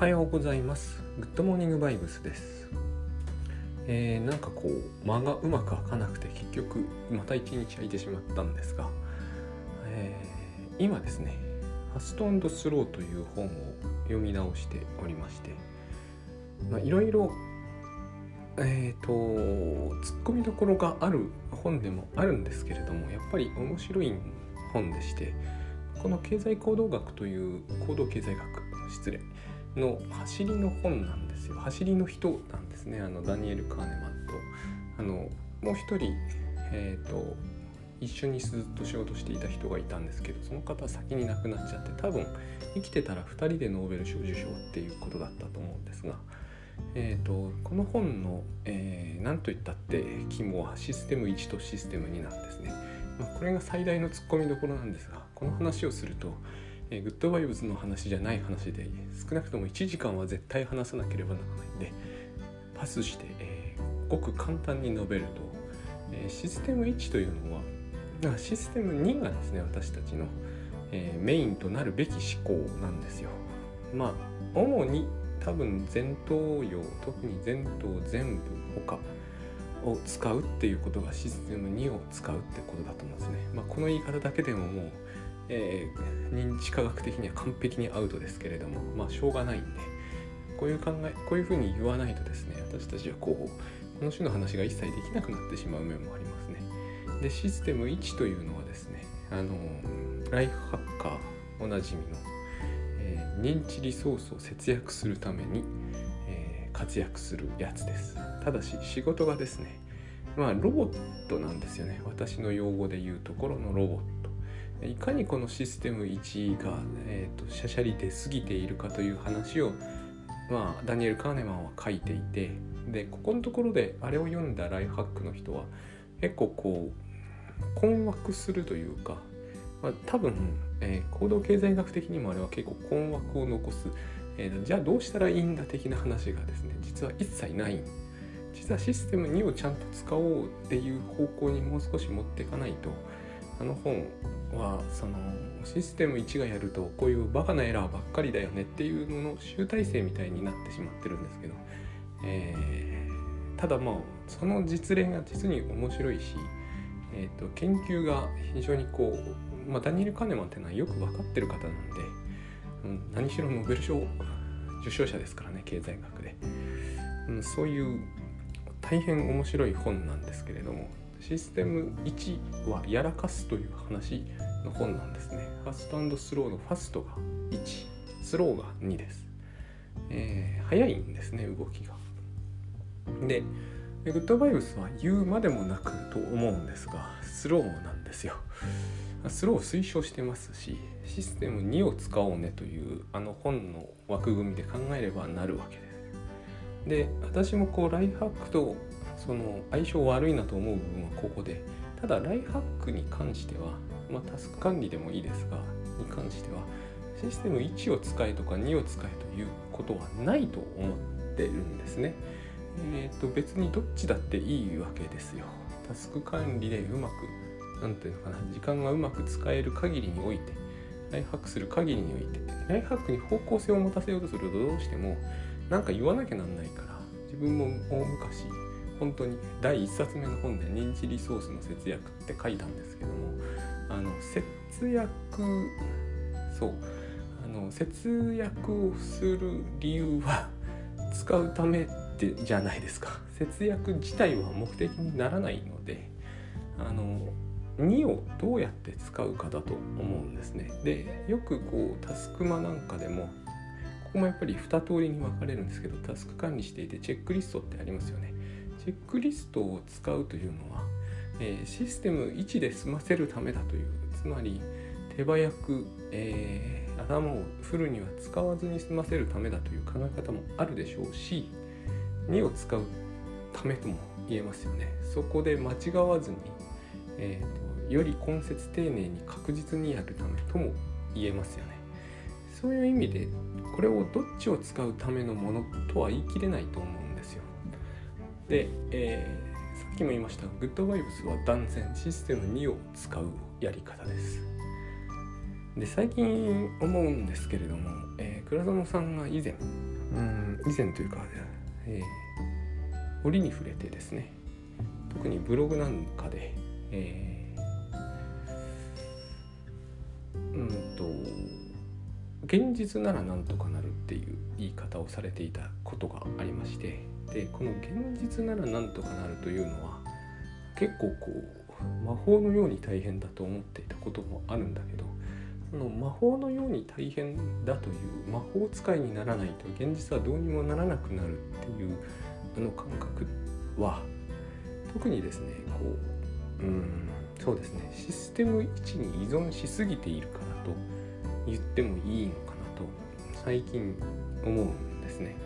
おはようございます。グッドモーニングバイブスです。なんかこう間がうまく開かなくて結局また1日空いてしまったんですが、今ですねファスト&スローという本を読み直しておりまして、いろいろツッコミどころがある本でもあるんですけれども、やっぱり面白い本でして、この経済行動学という行動経済学の走りの本なんですよ。走りの人なんですね。ダニエル・カーネマンともう一人、一緒にずっと仕事していた人がいたんですけど、その方は先に亡くなっちゃって、多分生きてたら2人でノーベル賞受賞っていうことだったと思うんですが、この本の、何と言ったって肝はシステム1とシステム2なんですね。これが最大のツッコミどころなんですが、この話をするとグッドバイブスの話じゃない話で、少なくとも1時間は絶対話さなければならないんでパスして、ごく簡単に述べると、システム1というのはシステム2がですね、私たちの、メインとなるべき思考なんですよ。主に多分前頭葉、特に前頭全部他を使うっていうことがシステム2を使うってことだと思うんですね。この言い方だけでももう認知科学的には完璧にアウトですけれども、しょうがないんで、こういうふうに言わないとですね、私たちはこの種の話が一切できなくなってしまう面もありますね。で、システム1というのはですね、ライフハッカーおなじみの、認知リソースを節約するために、活躍するやつです。ただし仕事がですね、ロボットなんですよね。私の用語で言うところのロボット、いかにこのシステム1が、しゃしゃり出すぎているかという話を、ダニエル・カーネマンは書いていて、でここのところであれを読んだライフハックの人は結構困惑するというか、多分、行動経済学的にもあれは結構困惑を残す、じゃあどうしたらいいんだ的な話がですね、実は一切ない。実はシステム2をちゃんと使おうっていう方向にもう少し持っていかないと、本はそのシステム1がやるとこういうバカなエラーばっかりだよねっていうのの集大成みたいになってしまってるんですけど、ただその実例が実に面白いし、研究が非常にダニエル・カーネマンってのはよく分かってる方なんで、何しろノーベル賞受賞者ですからね、経済学で、そういう大変面白い本なんですけれども、システム1はやらかすという話の本なんですね。ファスト&スローのファストが1、スローが2です。早いんですね、動きが。で、グッドバイブスは言うまでもなくと思うんですが、スローなんですよ。スローを推奨してますし、システム2を使おうねという本の枠組みで考えればなるわけです。で、私もライフハックとその相性悪いなと思う部分はここで、ただライフハックに関しては、タスク管理でもいいですがに関してはシステム1を使えとか2を使えということはないと思ってるんですね。別にどっちだっていいわけですよ。タスク管理でうまく時間がうまく使える限りにおいて、ライフハックする限りにおいて、ライフハックに方向性を持たせようとするとどうしても何か言わなきゃなんないから、自分も大昔本当に第1冊目の本で認知リソースの節約って書いたんですけども、節約をする理由は使うためってじゃないですか。節約自体は目的にならないので、2をどうやって使うかだと思うんですね。で、よくタスクマなんかでも、ここもやっぱり2通りに分かれるんですけど、タスク管理していてチェックリストってありますよね。チェックリストを使うというのは、システム1で済ませるためだという、つまり手早く、頭をフルには使わずに済ませるためだという考え方もあるでしょうし、2を使うためとも言えますよね。そこで間違わずに、より根節丁寧に確実にやるためとも言えますよね。そういう意味でこれをどっちを使うためのものとは言い切れないと思う。で、さっきも言いましたが、グッドバイブスは断然システム2を使うやり方です。で最近思うんですけれども、倉園さんが以前というか、折に触れてですね、特にブログなんかで、現実ならなんとかなるっていう言い方をされていたことがありまして、でこの現実ならなんとかなるというのは結構こう魔法のように大変だと思っていたこともあるんだけど、魔法のように大変だという魔法使いにならないと現実はどうにもならなくなるっていうあの感覚は、特にですねこうそうですね、システム1に依存しすぎているからと言ってもいいのかなと最近思うんですね。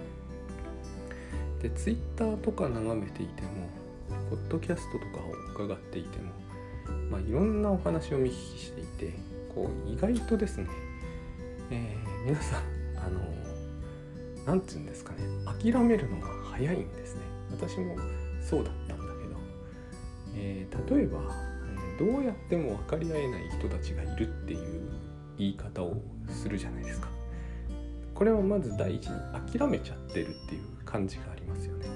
でツイッターとか眺めていてもポッドキャストとかを伺っていても、いろんなお話を見聞きしていて、意外とですね、皆さんなんていうんですかね、諦めるのが早いんですね。私もそうだったんだけど、例えばどうやっても分かり合えない人たちがいるっていう言い方をするじゃないですか。これはまず第一に諦めちゃってるっていう感じがありますよね。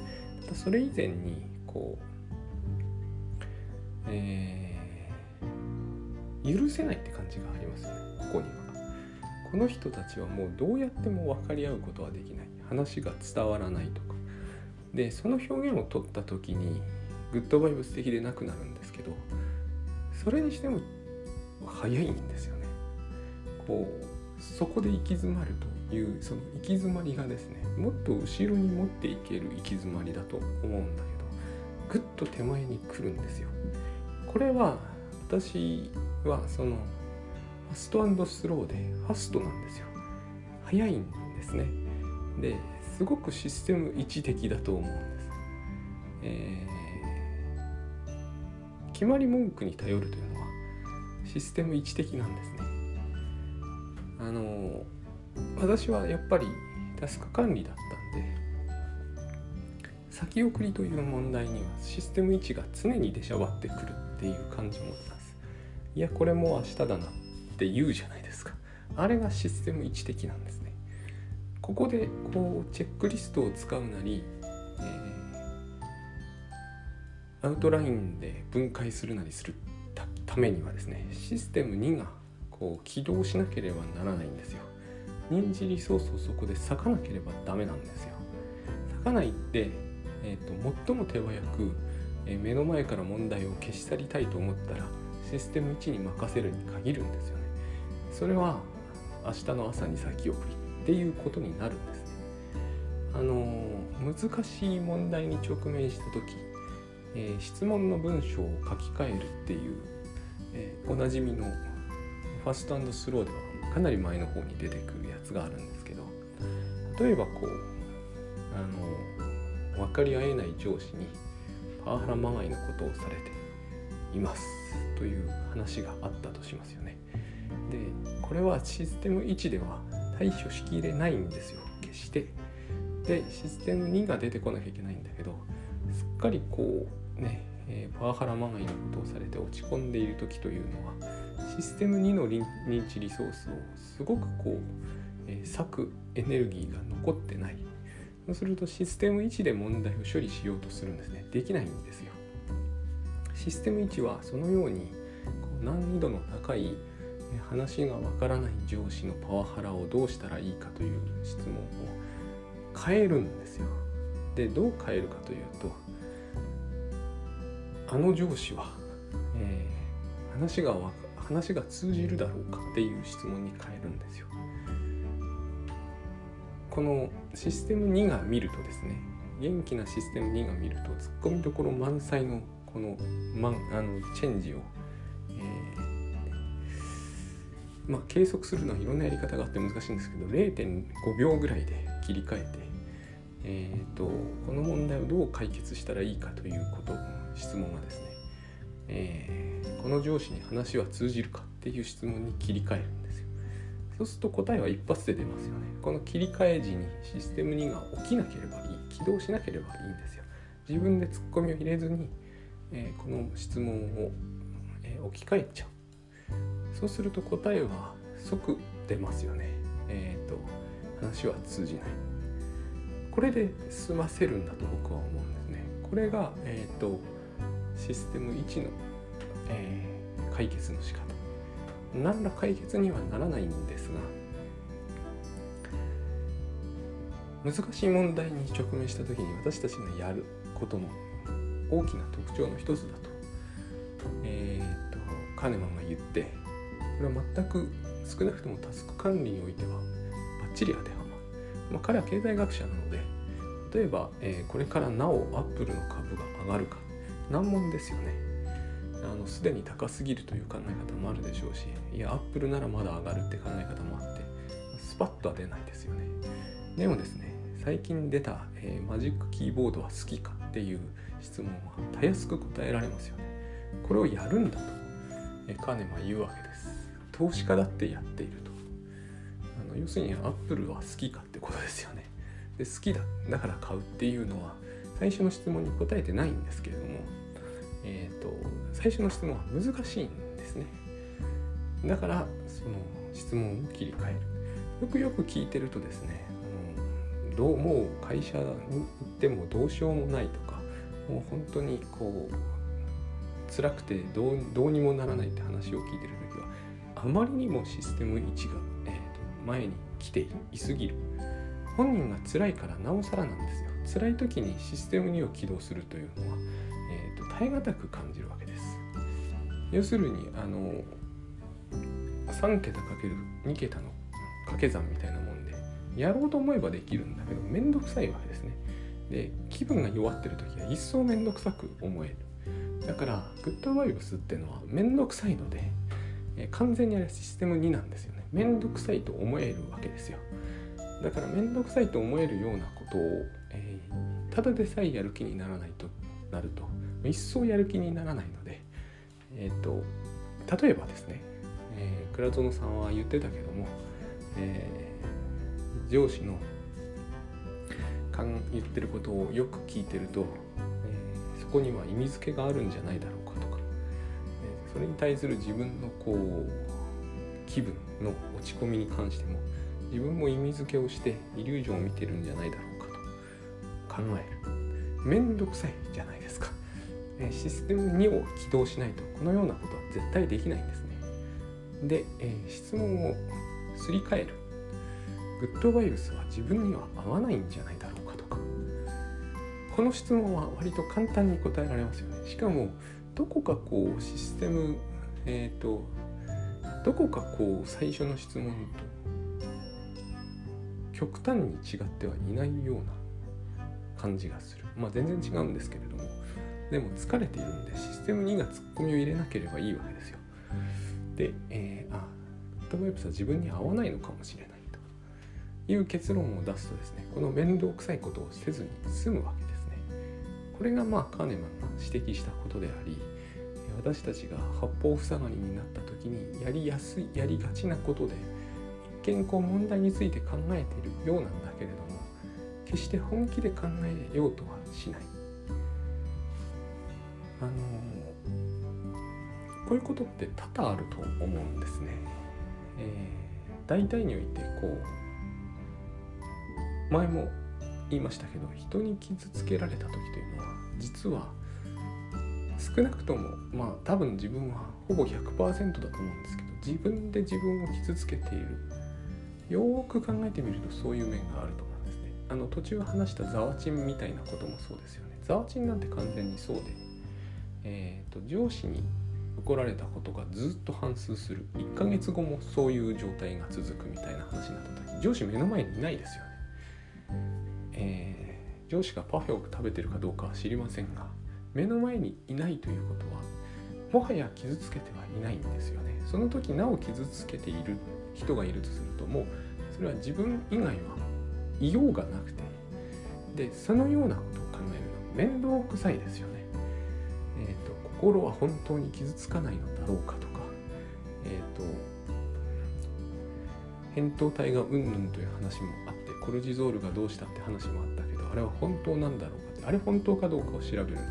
ただそれ以前に許せないって感じがありますね。ここにはこの人たちはもうどうやっても分かり合うことはできない、話が伝わらないとかで、その表現を取った時にグッドバイブス的でなくなるんですけど、それにしても早いんですよね。そこで行き詰まるという、その行き詰まりがですね、もっと後ろに持っていける行き詰まりだと思うんだけど、ぐっと手前に来るんですよ。これは私はそのファスト&スローでファストなんですよ。早いんですね。ですごくシステム一的だと思うんです、決まり文句に頼るというのはシステム一的なんですね。私はやっぱりタスク管理だったんで、先送りという問題にはシステム一が常に出しゃばってくるっていう感じもあります。いやこれもう明日だなって言うじゃないですか。あれがシステム一的なんですね。ここでチェックリストを使うなり、アウトラインで分解するなりするためにはですね、システム2が起動しなければならないんですよ。人事リソースをそこで割かなければダメなんですよ。割かないって、最も手早く、目の前から問題を消し去りたいと思ったらシステム1に任せるに限るんですよね。それは明日の朝に先送りっていうことになるんですね。難しい問題に直面した時、質問の文章を書き換えるっていう、おなじみのファスト&スローではかなり前の方に出てくるやつがあるんですけど、例えば分かり合えない上司にパワハラまがいのことをされていますという話があったとしますよね。でこれはシステム1では対処しきれないんですよ、決して。でシステム2が出てこなきゃいけないんだけど、すっかりパワハラまがいのことをされて落ち込んでいる時というのは、システム2の認知リソースをすごく割くエネルギーが残ってない。そうするとシステム1で問題を処理しようとするんですね。できないんですよ。システム1はそのように難易度の高い話がわからない上司のパワハラをどうしたらいいかという質問を変えるんですよ。でどう変えるかというと、あの上司は、話が通じるだろうかっていう質問に変えるんですよ。このシステム2が見るとですね、元気なシステム2が見るとツッコミどころ満載のこのチェンジを、計測するのはいろんなやり方があって難しいんですけど、 0.5 秒ぐらいで切り替えて、この問題をどう解決したらいいかということ、質問がですね、この上司に話は通じるかっていう質問に切り替えるんですよ。そうすると答えは一発で出ますよね。この切り替え時にシステム2が起きなければいい、起動しなければいいんですよ。自分でツッコミを入れずにこの質問を置き換えちゃう。そうすると答えは即出ますよね。話は通じない。これで済ませるんだと僕は思うんですね。これが、システム1の、解決の仕方。何ら解決にはならないんですが、難しい問題に直面した時に私たちのやることの大きな特徴の一つだと、カネマンが言って、これは全く少なくともタスク管理においてはバッチリ当てはまる。彼は経済学者なので、例えば、これからなおアップルの株が上がるか、難問ですよね。すでに高すぎるという考え方もあるでしょうし、いやアップルならまだ上がるって考え方もあって、スパッとは出ないですよね。でもですね、最近出た、マジックキーボードは好きかっていう質問はたやすく答えられますよね。これをやるんだと、カーネマン言うわけです。投資家だってやっていると。要するにアップルは好きかってことですよね。で、好きだ、だから買うっていうのは最初の質問に答えてないんですけれども、最初の質問は難しいんですね。だからその質問を切り替える。よく聞いてるとですね、もう会社に行ってもどうしようもないとか、もう本当にこう辛くてどうにもならないって話を聞いてるときは、あまりにもシステム1が、前に来ていすぎる。本人が辛いからなおさらなんですよ。辛いときにシステム2を起動するというのは、耐え難く感じるわけです。要するに3桁かける2桁の掛け算みたいなもんで、やろうと思えばできるんだけどめんどくさいわけですね。で、気分が弱ってるときは一層めんどくさく思える。だからグッドバイブスっていうのはめんどくさいので、完全にあれシステム2なんですよね。めんどくさいと思えるわけですよ。だからめんどくさいと思えるようなことを、ただでさえやる気にならないとなると一層やる気にならないので、例えばですね、倉園さんは言ってたけども、上司の言ってることをよく聞いてると、ここには意味付けがあるんじゃないだろうかとか、それに対する自分のこう気分の落ち込みに関しても、自分も意味付けをしてイリュージョンを見てるんじゃないだろうかと考える。めんどくさいじゃないですか。システム2を起動しないとこのようなことは絶対できないんですね。で、質問をすり替える。グッドバイブスは自分には合わないんじゃないだろうかとか、この質問は割と簡単に答えられますよね。しかもどこかこうシステム、どこかこう最初の質問と極端に違ってはいないような感じがする。全然違うんですけれども、でも疲れているのでシステム2がツッコミを入れなければいいわけですよ。で、グッドバイブスは自分に合わないのかもしれないという結論を出すとですね、この面倒くさいことをせずに済むわけです。これがカーネマンが指摘したことであり、私たちが八方塞がりになった時にやりがちなことで、一見こう問題について考えているようなんだけれども、決して本気で考えようとはしない。こういうことって多々あると思うんですね。大体において前も言いましたけど、人に傷つけられた時というのは実は少なくとも多分自分はほぼ 100% だと思うんですけど、自分で自分を傷つけている。よく考えてみるとそういう面があると思うんですね。途中話したザワチンみたいなこともそうですよね。ザワチンなんて完全にそうで、上司に怒られたことがずっと反芻する。1ヶ月後もそういう状態が続くみたいな話になった時、上司目の前にいないですよね。上司がパフェを食べてるかどうかは知りませんが、目の前にいないということはもはや傷つけてはいないんですよね。その時なお傷つけている人がいるとすると、もうそれは自分以外はいようがなくて、でそのようなことを考えるのは面倒くさいですよね。心は本当に傷つかないのだろうかとか、扁桃体がうんぬんという話もあって、コルチゾールがどうしたって話もあったけど、あれは本当なんだろうかって、あれ本当かどうかを調べるのは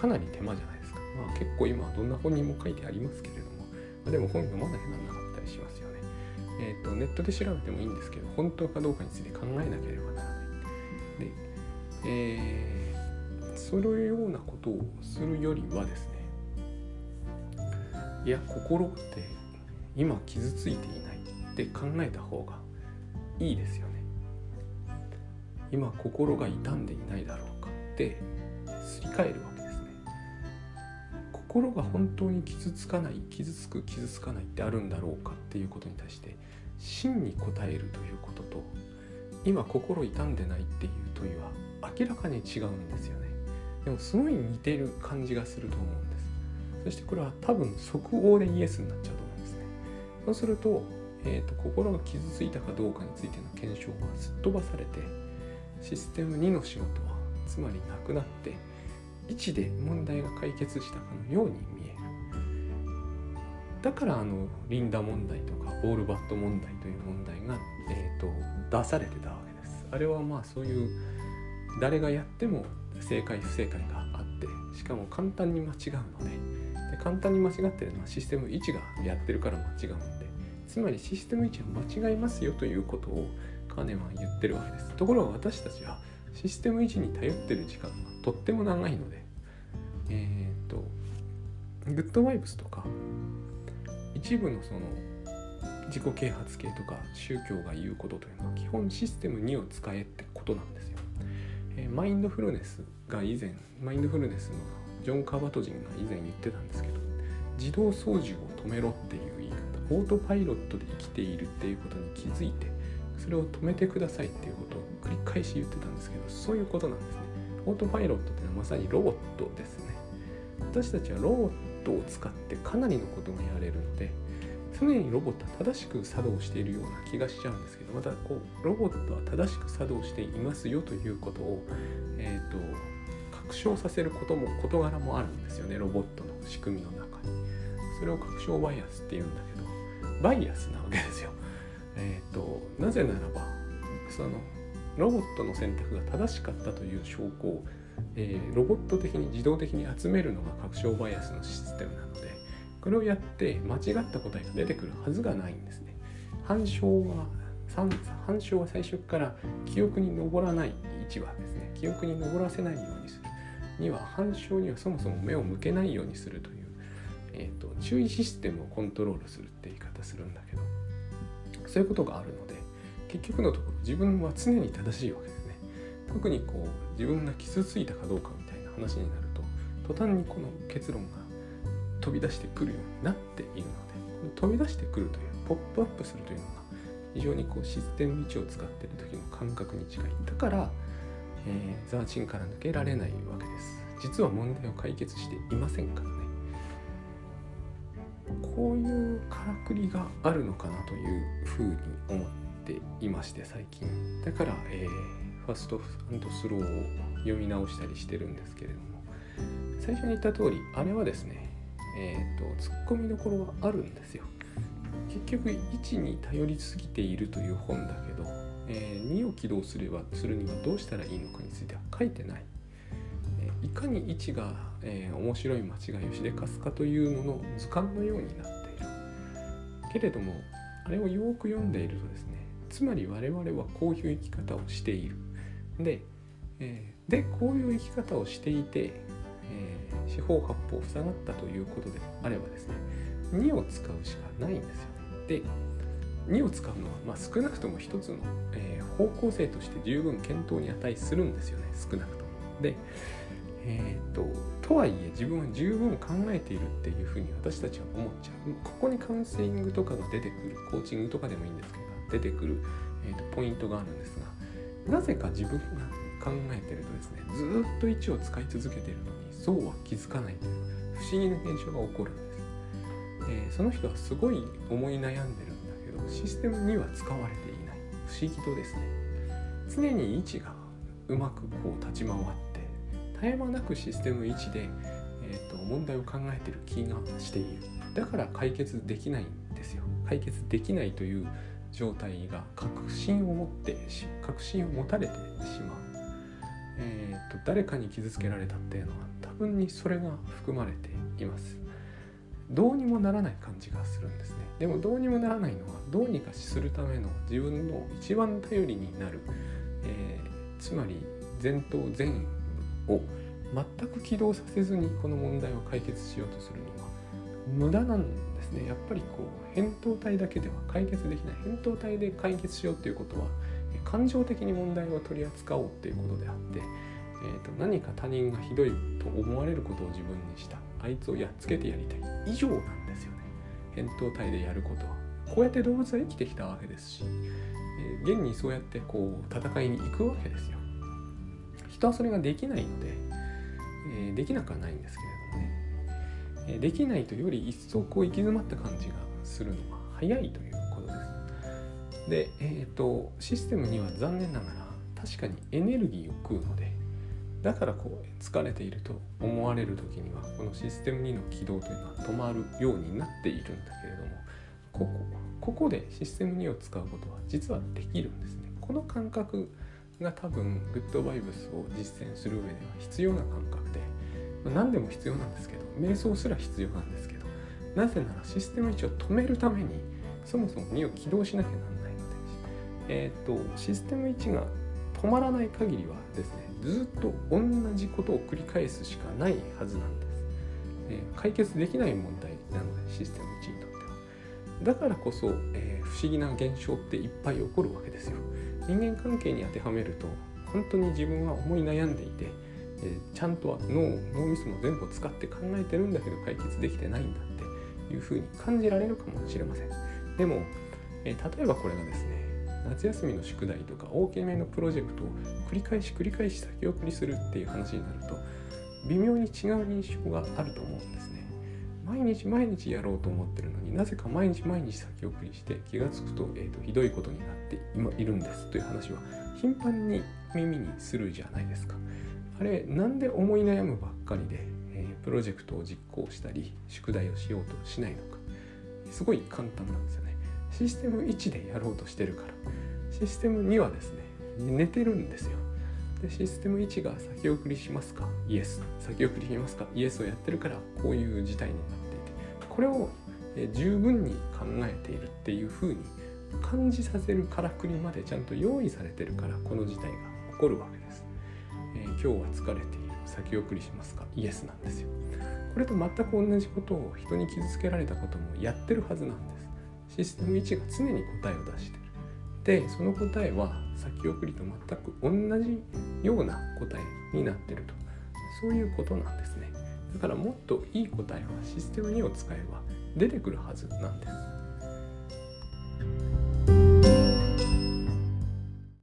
かなり手間じゃないですか。結構今はどんな本にも書いてありますけれども、でも本読まなきゃならなかったりしますよね。ネットで調べてもいいんですけど、本当かどうかについて考えなければならない。で、そういうようなことをするよりはですね、いや、心って今傷ついていないって考えた方がいいですよね。今心が痛んでいないだろうかってすり替えるわけですね。心が本当に傷つかない、傷つく、傷つかないってあるんだろうかっていうことに対して真に答えるということと、今心痛んでないっていう問いは明らかに違うんですよね。でもすごい似てる感じがすると思うんです。そしてこれは多分即応でイエスになっちゃうと思うんですね。そうすると、心が傷ついたかどうかについての検証はすっ飛ばされて、システム2の仕事はつまりなくなって、1で問題が解決したかのように見える。だからリンダ問題とかボールバット問題という問題が、出されてたわけです。あれはまあそういう誰がやっても正解不正解があって、しかも簡単に間違うので、簡単に間違ってるのはシステム1がやってるから間違うんで、つまりシステム1は間違いますよということをカーネマンは言ってるわけです。ところが私たちはシステム1に頼ってる時間がとっても長いので、グッドバイブスとか一部のその自己啓発系とか宗教が言うことというのは基本システム2を使えってことなんですよ。マインドフルネスが以前、マインドフルネスのジョン・カーバトジンが以前言ってたんですけど、自動操縦を止めろっていう言い方、オートパイロットで生きているっていうことに気づいて、それを止めてくださいっていうことを繰り返し言ってたんですけど、そういうことなんですね。オートパイロットってのはまさにロボットですね。私たちはロボットを使ってかなりのことがやれるので、常にロボットは正しく作動しているような気がしちゃうんですけど、またこうロボットは正しく作動していますよということを、確証させることも事柄もあるんですよね。ロボットの仕組みの中にそれを確証バイアスっていうんだけど、バイアスなわけですよ。なぜならばそのロボットの選択が正しかったという証拠を、ロボット的に自動的に集めるのが確証バイアスのシステムなので、これをやって間違った答えが出てくるはずがないんですね。反証は最初から記憶に上らない1はですね、記憶に上らせないようにする。2は反証にはそもそも目を向けないようにするという、注意システムをコントロールするって言い方するんだけど、そういうことがあるので、結局のところ自分は常に正しいわけですね。特にこう自分が傷ついたかどうかみたいな話になると、途端にこの結論が飛び出してくるようになっているので、飛び出してくるというポップアップするというのが非常にこうシステム1を使っている時の感覚に近い。だから、ザーチンから抜けられないわけです。実は問題を解決していませんからね。こういうからくりがあるのかなというふうに思っていまして、最近だから、ファスト&スローを読み直したりしてるんですけれども、最初に言った通りあれはですね、ツッコミどころはあるんですよ。結局1に頼りすぎているという本だけど、2を起動するにはどうしたらいいのかについては書いてない。いかに1が、面白い間違いをしでかすかというのの図鑑のようになっているけれども、あれをよく読んでいるとですね、つまり我々はこういう生き方をしている。でこういう生き方をしていて、四方八方塞がったということであればですね、2を使うしかないんですよね。で、2を使うのは、少なくとも一つの、方向性として十分検討に値するんですよね、少なくとも。で、とはいえ自分は十分考えているっていうふうに私たちは思っちゃう。ここにカウンセリングとかが出てくる、コーチングとかでもいいんですけど、出てくる、ポイントがあるんですが、なぜか自分が考えているとですね、ずっと1を使い続けているのにそうは気づかないという不思議な現象が起こるんです。その人はすごい思い悩んでるんだけど、システムには使われていない。不思議とですね、常に位置がうまくこう立ち回って絶え間なくシステム1で、問題を考えている気がしている。だから解決できないんですよ。解決できないという状態が確信を持たれてしまう。誰かに傷つけられたっていうのは多分にそれが含まれています。どうにもならない感じがするんですね。でもどうにもならないのはどうにかするための自分の一番頼りになる、つまり前頭前部を全く起動させずにこの問題を解決しようとするのは無駄なんですね。やっぱりこう扁桃体だけでは解決できない。扁桃体で解決しようということは感情的に問題を取り扱おうということであって、何か他人がひどいと思われることを自分にした、あいつをやっつけてやりたい以上なんですよね。扁桃体でやることはこうやって動物は生きてきたわけですし、現にそうやってこう戦いに行くわけですよ。人はそれができないので、できなくはないんですけれどもね、できないとより一層こう行き詰まった感じがするのが早いということです。で、システムには残念ながら確かにエネルギーを食うので、だからこう疲れていると思われる時にはこのシステム2の起動というのは止まるようになっているんだけれども、ここでシステム2を使うことは実はできるんですね。この感覚が多分グッドバイブスを実践する上では必要な感覚で、何でも必要なんですけど、瞑想すら必要なんですけど、なぜならシステム1を止めるためにそもそも2を起動しなきゃならないので、システム1が止まらない限りはですね、ずっと同じことを繰り返すしかないはずなんです。解決できない問題なので、システム1にとっては。だからこそ、不思議な現象っていっぱい起こるわけですよ。人間関係に当てはめると、本当に自分は思い悩んでいて、ちゃんとは脳みそも全部を使って考えてるんだけど解決できてないんだっていうふうに感じられるかもしれません。でも、例えばこれがですね、夏休みの宿題とか大きめのプロジェクトを繰り返し先送りするっていう話になると、微妙に違う印象があると思うんですね。毎日やろうと思ってるのに、なぜか毎日先送りして気がつくと、ひどいことになって今いるんですという話は頻繁に耳にするじゃないですか。あれなんで思い悩むばっかりで、プロジェクトを実行したり宿題をしようとしないのか。すごい簡単なんですよね。システム1でやろうとしてるから。システム2はですね、寝てるんですよ。で、システム1が先送りしますかイエス、先送りしますかイエスをやってるから、こういう事態になっていて、これを十分に考えているっていう風に感じさせるからくりまでちゃんと用意されてるから、この事態が起こるわけです。今日は疲れている、先送りしますかイエスなんですよ。これと全く同じことを、人に傷つけられたこともやってるはずなんです。システム1が常に答えを出している。で、その答えは先送りと全く同じような答えになっていると、そういうことなんですね。だからもっといい答えはシステム2を使えば出てくるはずなんです。